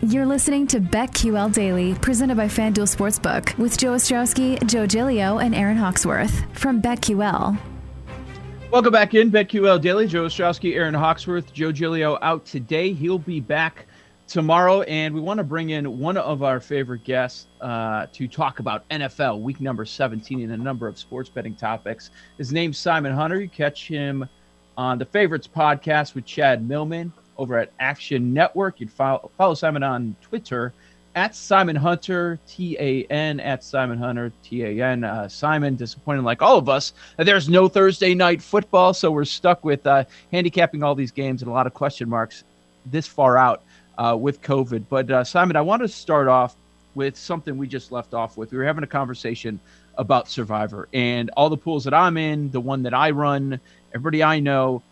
You're listening to BetQL Daily, presented by FanDuel Sportsbook, with Joe Ostrowski, Joe Giglio, and Aaron Hawksworth from BetQL. Welcome back in BetQL Daily. Joe Ostrowski, Aaron Hawksworth, Joe Giglio out today. He'll be back tomorrow, and we want to bring in one of our favorite guests to talk about NFL Week number 17 and a number of sports betting topics. His name's Simon Hunter. You catch him on the Favorites podcast with Chad Millman over at Action Network. You'd follow Simon on Twitter at Simon Hunter, T-A-N, at Simon Hunter, T-A-N. Simon, disappointed like all of us, there's no Thursday night football, so we're stuck with handicapping all these games and a lot of question marks this far out with COVID. But Simon, I want to start off with something we just left off with. We were having a conversation about Survivor, and all the pools that I'm in, the one that I run, everybody I know,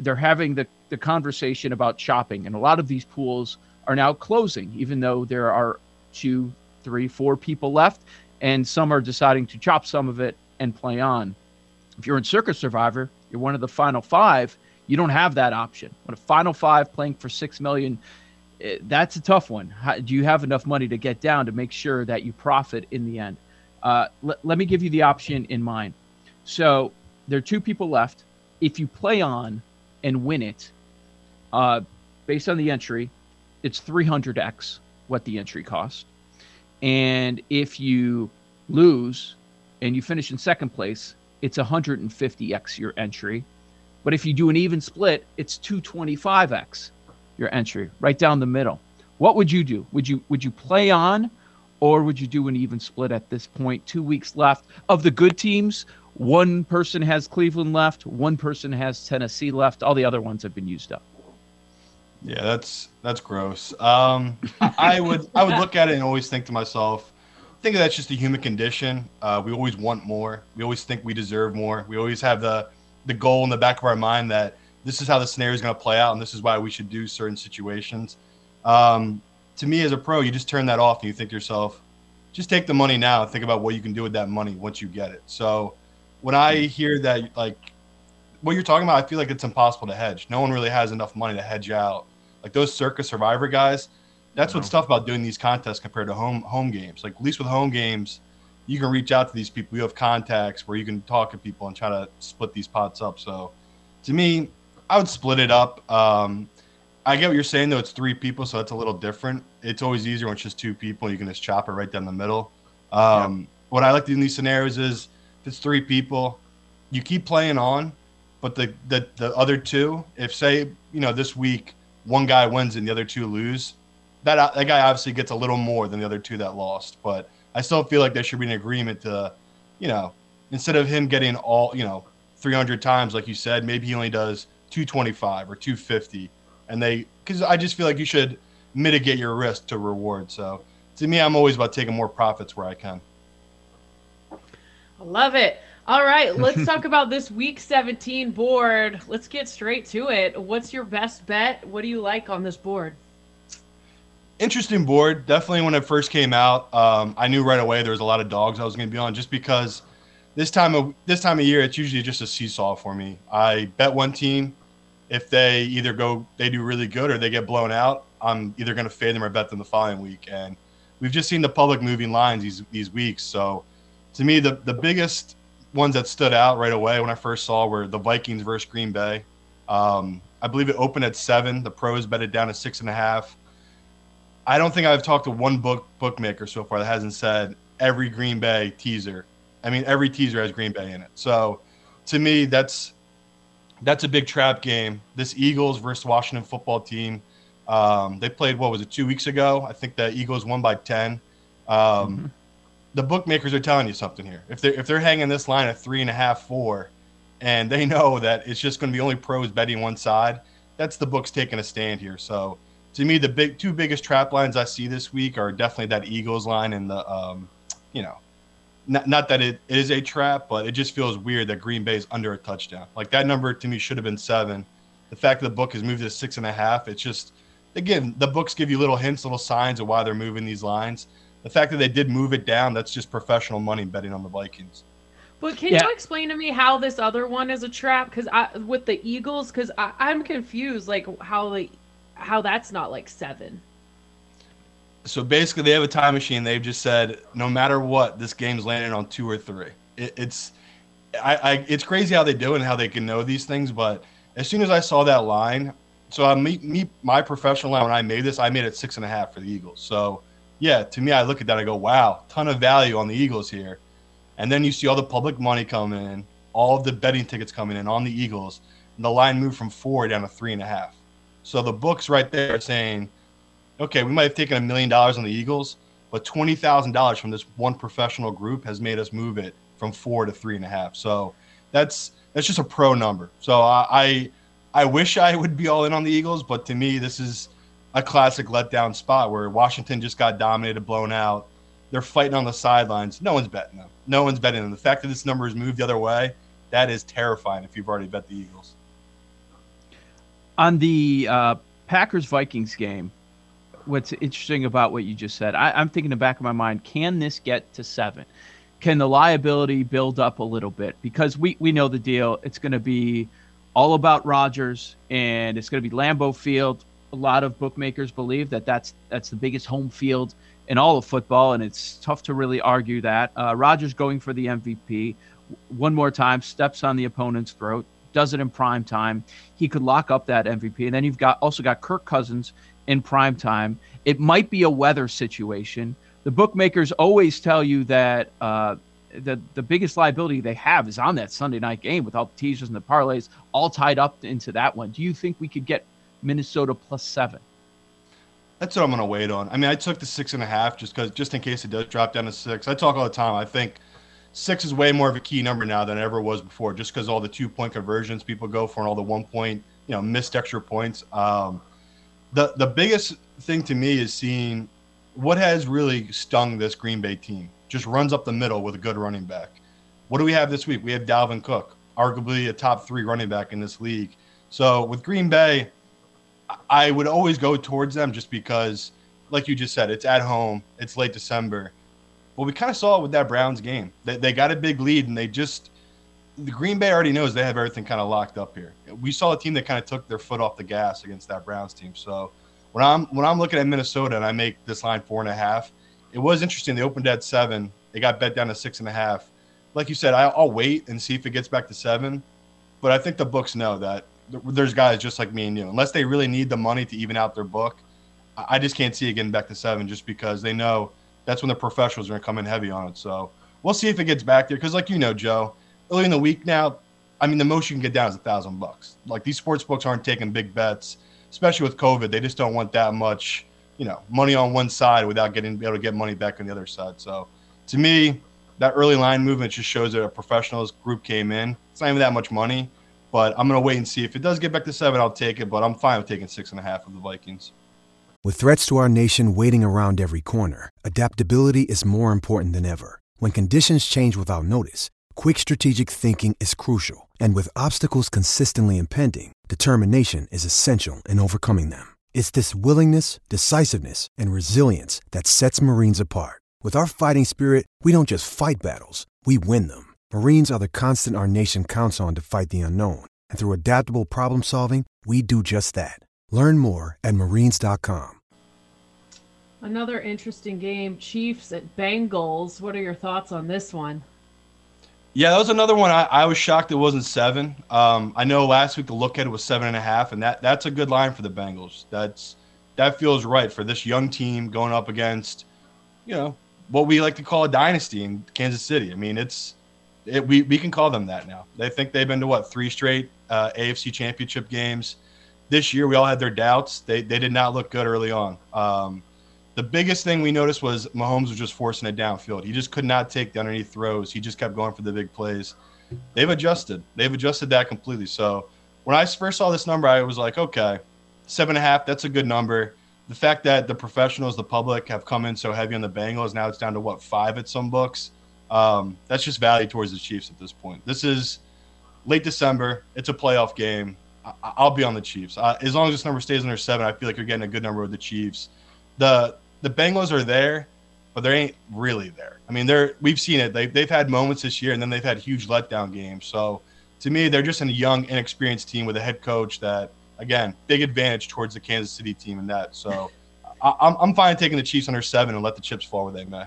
they're having the conversation about shopping, and a lot of these pools are now closing, even though there are 2, 3, 4 people left, and some are deciding to chop some of it and play on. If you're in Circa Survivor, you're one of the final 5, you don't have that option. But a final 5 playing for $6 million, that's a tough one. How do you have enough money to get down to make sure that you profit in the end? Let me give you the option in mind. So there are 2 people left. If you play on and win it, based on the entry, it's 300x what the entry cost. And if you lose and you finish in second place, it's 150x your entry. But if you do an even split, it's 225x your entry, right down the middle. What would you do? Would you play on, or would you do an even split at this point? 2 weeks left of the good teams. One person has Cleveland left. One person has Tennessee left. All the other ones have been used up. Yeah, that's gross. I would look at it and always think to myself, I think that's just the human condition. We always want more. We always think we deserve more. We always have the goal in the back of our mind that this is how the scenario is going to play out, and this is why we should do certain situations. To me, as a pro, you just turn that off and you think to yourself, just take the money now and think about what you can do with that money once you get it. So when I hear that, like what you're talking about, I feel like it's impossible to hedge. No one really has enough money to hedge out. Like those Circa Survivor guys, that's what's tough about doing these contests compared to home games. Like at least with home games, you can reach out to these people. You have contacts where you can talk to people and try to split these pots up. So to me, I would split it up. I get what you're saying, though. It's 3 people, so that's a little different. It's always easier when it's just 2 people. You can just chop it right down the middle. What I like to do in these scenarios is, if it's 3 people, you keep playing on, but the other 2, if say, you know, this week one guy wins and the other 2 lose, that guy obviously gets a little more than the other 2 that lost. But I still feel like there should be an agreement to, you know, instead of him getting all, you know, 300 times, like you said, maybe he only does 225 or 250. And because I just feel like you should mitigate your risk to reward. So to me, I'm always about taking more profits where I can. Love it. All right, let's talk about this week 17 board. Let's get straight to it. What's your best bet? What do you like on this board? Interesting board. Definitely when it first came out, I knew right away there was a lot of dogs I was going to be on, just because this time of year, it's usually just a seesaw for me. I bet one team. If they either they do really good or they get blown out, I'm either going to fade them or bet them the following week. And we've just seen the public moving lines these weeks. So to me, the biggest ones that stood out right away when I first saw were the Vikings versus Green Bay. I believe it opened at 7. The pros bet it down to 6.5. I don't think I've talked to one bookmaker so far that hasn't said every Green Bay teaser I mean, every teaser has Green Bay in it. So to me, that's a big trap game. This Eagles versus Washington football team, they played, 2 weeks ago? I think the Eagles won by 10. The bookmakers are telling you something here. If they're hanging this line at 3.5, 4, and they know that it's just going to be only pros betting one side, that's the books taking a stand here. So to me, the two biggest trap lines I see this week are definitely that Eagles line and the, not that it is a trap, but it just feels weird that Green Bay is under a touchdown. Like, that number to me should have been 7. The fact that the book has moved to 6.5, it's just, again, the books give you little hints, little signs of why they're moving these lines. The fact that they did move it down, that's just professional money betting on the Vikings. But can you explain to me how this other one is a trap? Because with the Eagles, because I'm confused, like how that's not like 7. So basically, they have a time machine. They've just said, no matter what, this game's landing on 2 or 3. It's crazy how they do it and how they can know these things. But as soon as I saw that line, so my professional line when I made this, I made it 6.5 for the Eagles. So. Yeah, to me, I look at that, I go, wow, ton of value on the Eagles here. And then you see all the public money coming in, all of the betting tickets coming in on the Eagles, and the line moved from 4 down to 3.5. So the books right there are saying, okay, we might have taken $1 million on the Eagles, but $20,000 from this one professional group has made us move it from 4 to 3.5. So that's just a pro number. So I wish I would be all in on the Eagles, but to me, this is a classic letdown spot where Washington just got dominated, blown out. They're fighting on the sidelines. No one's betting them. No one's betting them. The fact that this number has moved the other way, that is terrifying if you've already bet the Eagles. On the Packers-Vikings game, what's interesting about what you just said, I'm thinking in the back of my mind, can this get to 7? Can the liability build up a little bit? Because we know the deal. It's going to be all about Rodgers, and it's going to be Lambeau Field. A lot of bookmakers believe that's the biggest home field in all of football, and it's tough to really argue that. Rodgers going for the MVP one more time, steps on the opponent's throat, does it in prime time. He could lock up that MVP, and then you've also got Kirk Cousins in prime time. It might be a weather situation. The bookmakers always tell you that the biggest liability they have is on that Sunday night game with all the teasers and the parlays all tied up into that one. Do you think we could get Minnesota +7? That's what I'm going to wait on. I mean, I took the 6.5 just in case it does drop down to 6. I talk all the time. I think 6 is way more of a key number now than it ever was before, just because all the 2-point conversions people go for and all the 1-point, missed extra points. The biggest thing to me is seeing what has really stung this Green Bay team. Just runs up the middle with a good running back. What do we have this week? We have Dalvin Cook, arguably a top 3 running back in this league. So with Green Bay, I would always go towards them just because, like you just said, it's at home, it's late December. But we kind of saw it with that Browns game. They got a big lead, and the Green Bay already knows they have everything kind of locked up here. We saw a team that kind of took their foot off the gas against that Browns team. So when I'm looking at Minnesota and I make this line 4.5, it was interesting. They opened at 7. They got bet down to 6.5. Like you said, I'll wait and see if it gets back to 7. But I think the books know that there's guys just like me and you. Unless they really need the money to even out their book, I just can't see it getting back to 7 just because they know that's when the professionals are going to come in heavy on it. So we'll see if it gets back there because, like Joe, early in the week now, I mean, the most you can get down is $1,000. Like, these sports books aren't taking big bets, especially with COVID. They just don't want that much, money on one side without being able to get money back on the other side. So to me, that early line movement just shows that a professionals group came in. It's not even that much money. But I'm going to wait and see. If it does get back to 7, I'll take it. But I'm fine with taking 6.5 of the Vikings. With threats to our nation waiting around every corner, adaptability is more important than ever. When conditions change without notice, quick strategic thinking is crucial. And with obstacles consistently impending, determination is essential in overcoming them. It's this willingness, decisiveness, and resilience that sets Marines apart. With our fighting spirit, we don't just fight battles, we win them. Marines are the constant our nation counts on to fight the unknown. And through adaptable problem solving, we do just that. Learn more at marines.com. Another interesting game, Chiefs at Bengals. What are your thoughts on this one? Yeah, that was another one. I was shocked it wasn't 7. I know last week the look at it was 7.5, and that's a good line for the Bengals. That feels right for this young team going up against, what we like to call a dynasty in Kansas City. I mean, it's – We can call them that now. They think they've been to, what, three straight AFC championship games. This year, we all had their doubts. They did not look good early on. The biggest thing we noticed was Mahomes was just forcing it downfield. He just could not take the underneath throws. He just kept going for the big plays. They've adjusted. They've adjusted that completely. So when I first saw this number, I was like, okay, 7.5, that's a good number. The fact that the professionals, the public, have come in so heavy on the Bengals, now it's down to, what, 5 at some books? That's just value towards the Chiefs at this point. This is late December. It's a playoff game. I'll be on the Chiefs. As long as this number stays under 7, I feel like you're getting a good number with the Chiefs. The Bengals are there, but they ain't really there. I mean, we've seen it. They've had moments this year, and then they've had huge letdown games. So, to me, they're just a young, inexperienced team with a head coach that, again, big advantage towards the Kansas City team in that. So, I'm fine taking the Chiefs under 7 and let the chips fall where they may.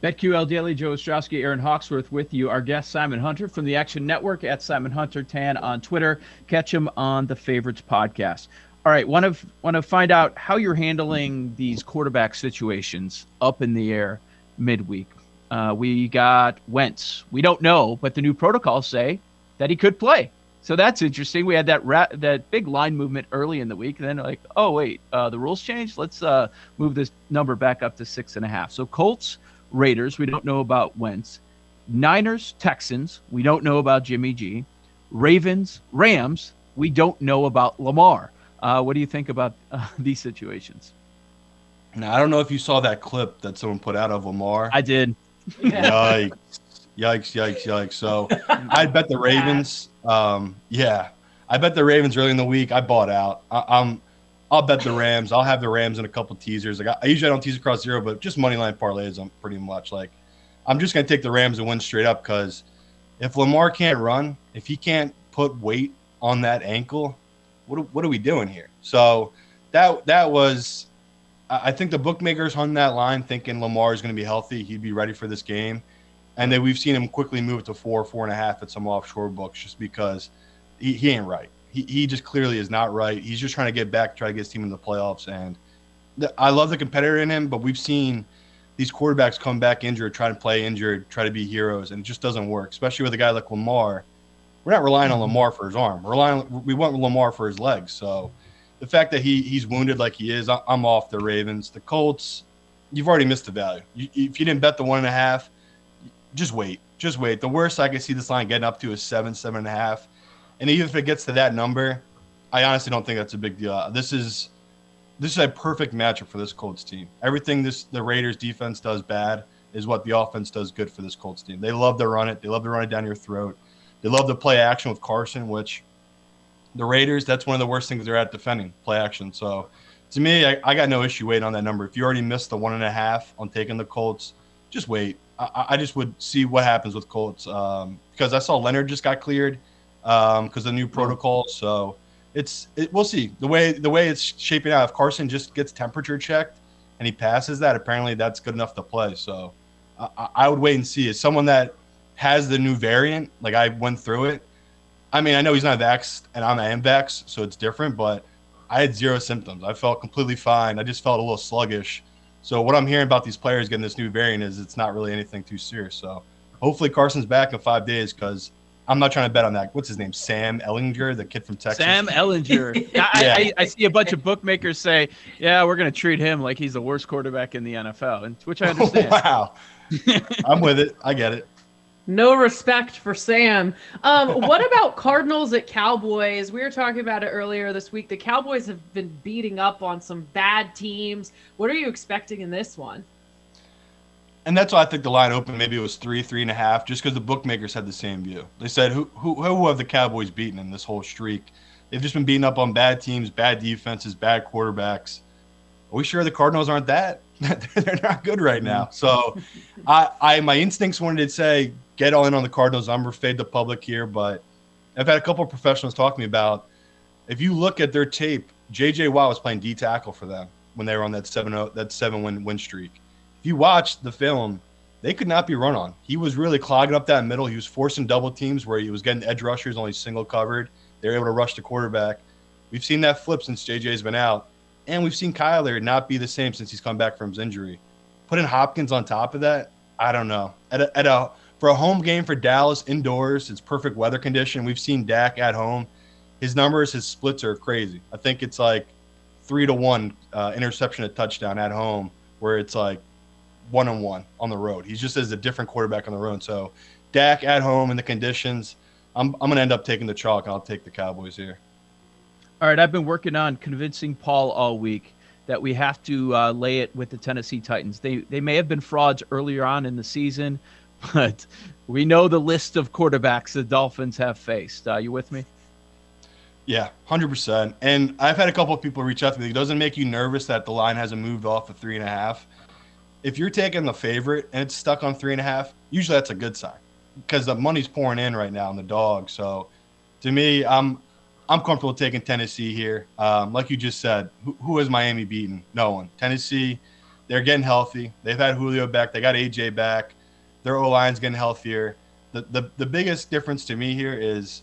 BetQL Daily, Joe Ostrowski, Aaron Hawksworth with you. Our guest, Simon Hunter from the Action Network, at Simon Hunter Tan on Twitter. Catch him on the Favorites podcast. All right, want to find out how you're handling these quarterback situations up in the air midweek. We got Wentz. We don't know, but the new protocols say that he could play. So that's interesting. We had that big line movement early in the week, and then like, oh, wait, the rules changed? Let's move this number back up to 6.5. So Colts, Raiders, we don't know about Wentz. Niners, Texans, we don't know about Jimmy G. Ravens, Rams, we don't know about Lamar. What do you think about these situations? Now, I don't know if you saw that clip that someone put out of Lamar. I did. Yikes. Yikes. So I bet the Ravens. I bet the Ravens early in the week. I bought out. I'll bet the Rams. I'll have the Rams in a couple teasers. Like I usually don't tease across zero, but just money line parlays, I'm pretty much like, I'm just going to take the Rams and win straight up, because if Lamar can't run, if he can't put weight on that ankle, what are we doing here? So that was, I think the bookmakers hung that line thinking Lamar is going to be healthy. He'd be ready for this game. And then we've seen him quickly move it to 4.5 at some offshore books just because he ain't right. He just clearly is not right. He's just trying to get back, try to get his team in the playoffs. And I love the competitor in him, but we've seen these quarterbacks come back injured, try to play injured, try to be heroes, and it just doesn't work, especially with a guy like Lamar. We're not relying on Lamar for his arm. We want Lamar for his legs. So the fact that he's wounded like he is, I'm off the Ravens. The Colts, you've already missed the value. If you didn't bet the 1.5, just wait. The worst I can see this line getting up to is 7.5. And even if it gets to that number, I honestly don't think that's a big deal. This is a perfect matchup for this Colts team. Everything the Raiders defense does bad is what the offense does good for this Colts team. They love to run it. They love to run it down your throat. They love to play action with Carson, which the Raiders, that's one of the worst things they're at defending, play action. So, to me, I got no issue waiting on that number. If you already missed the 1.5 on taking the Colts, just wait. I just would see what happens with Colts because I saw Leonard just got cleared because of the new protocol. So, we'll see. The way it's shaping out, if Carson just gets temperature checked and he passes that, apparently that's good enough to play. So, I would wait and see. As someone that has the new variant, like I went through it. I mean, I know he's not vaxxed and I am vaxxed, so it's different, but I had zero symptoms. I felt completely fine. I just felt a little sluggish. So what I'm hearing about these players getting this new variant is it's not really anything too serious. So hopefully Carson's back in 5 days, because I'm not trying to bet on that. What's his name? Sam Ellinger, the kid from Texas. Sam Ellinger. Yeah. I see a bunch of bookmakers say, yeah, we're going to treat him like he's the worst quarterback in the NFL, and which I understand. Wow. I'm with it. I get it. No respect for Sam. What about Cardinals at Cowboys? We were talking about it earlier this week. The Cowboys have been beating up on some bad teams. What are you expecting in this one? And that's why I think the line opened. Maybe it was 3, 3.5, just because the bookmakers had the same view. They said, who have the Cowboys beaten in this whole streak? They've just been beating up on bad teams, bad defenses, bad quarterbacks. Are we sure the Cardinals aren't that? They're not good right now. So my instincts wanted to say, get all in on the Cardinals. I'm afraid the public here, but I've had a couple of professionals talk to me about, if you look at their tape, JJ Watt was playing D tackle for them when they were on that 7-win win streak. If you watch the film, they could not be run on. He was really clogging up that middle. He was forcing double teams where he was getting edge rushers, only single covered. They were able to rush the quarterback. We've seen that flip since JJ's been out. And we've seen Kyler not be the same since he's come back from his injury. Putting Hopkins on top of that, I don't know. At a For a home game for Dallas indoors, it's perfect weather condition. We've seen Dak at home. His numbers, his splits are crazy. I think it's like 3-1 interception to touchdown at home, where it's like 1-1 on the road. He's just as a different quarterback on the road. So Dak at home and the conditions, I'm going to end up taking the chalk. I'll take the Cowboys here. All right, I've been working on convincing Paul all week that we have to lay it with the Tennessee Titans. They may have been frauds earlier on in the season, but we know the list of quarterbacks the Dolphins have faced. You with me? Yeah, 100%. And I've had a couple of people reach out to me. It doesn't make you nervous that the line hasn't moved off of 3.5. If you're taking the favorite and it's stuck on 3.5, usually that's a good sign because the money's pouring in right now on the dog. So to me, I'm comfortable taking Tennessee here. Like you just said, who has Miami beaten? No one. Tennessee, they're getting healthy. They've had Julio back. They got AJ back. Their O-line's getting healthier. The biggest difference to me here is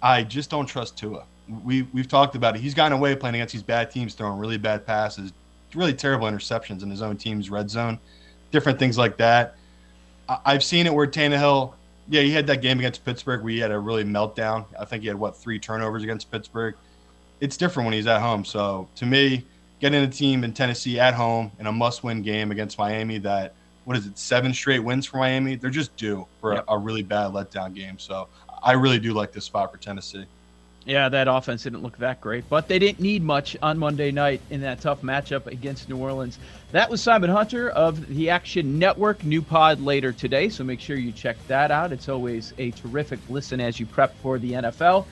I just don't trust Tua. We've talked about it. He's gotten away playing against these bad teams, throwing really bad passes, really terrible interceptions in his own team's red zone, different things like that. I've seen it where Tannehill, yeah, he had that game against Pittsburgh where he had a really meltdown. I think he had, 3 turnovers against Pittsburgh. It's different when he's at home. So, to me, getting a team in Tennessee at home in a must-win game against Miami that, 7 straight wins for Miami? They're just due for a really bad letdown game. So, I really do like this spot for Tennessee. Yeah, that offense didn't look that great, but they didn't need much on Monday night in that tough matchup against New Orleans. That was Simon Hunter of the Action Network. New pod later today, so make sure you check that out. It's always a terrific listen as you prep for the NFL.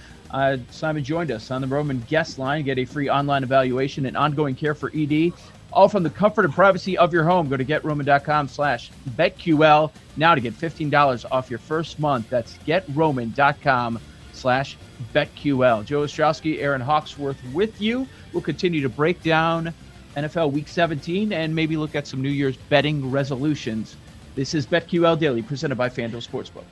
Simon joined us on the Roman Guest Line. Get a free online evaluation and ongoing care for ED, all from the comfort and privacy of your home. Go to GetRoman.com/BetQL now to get $15 off your first month. That's GetRoman.com/BetQL. Joe Ostrowski, Aaron Hawksworth with you. We'll continue to break down NFL Week 17 and maybe look at some New Year's betting resolutions. This is BetQL Daily, presented by FanDuel Sportsbook.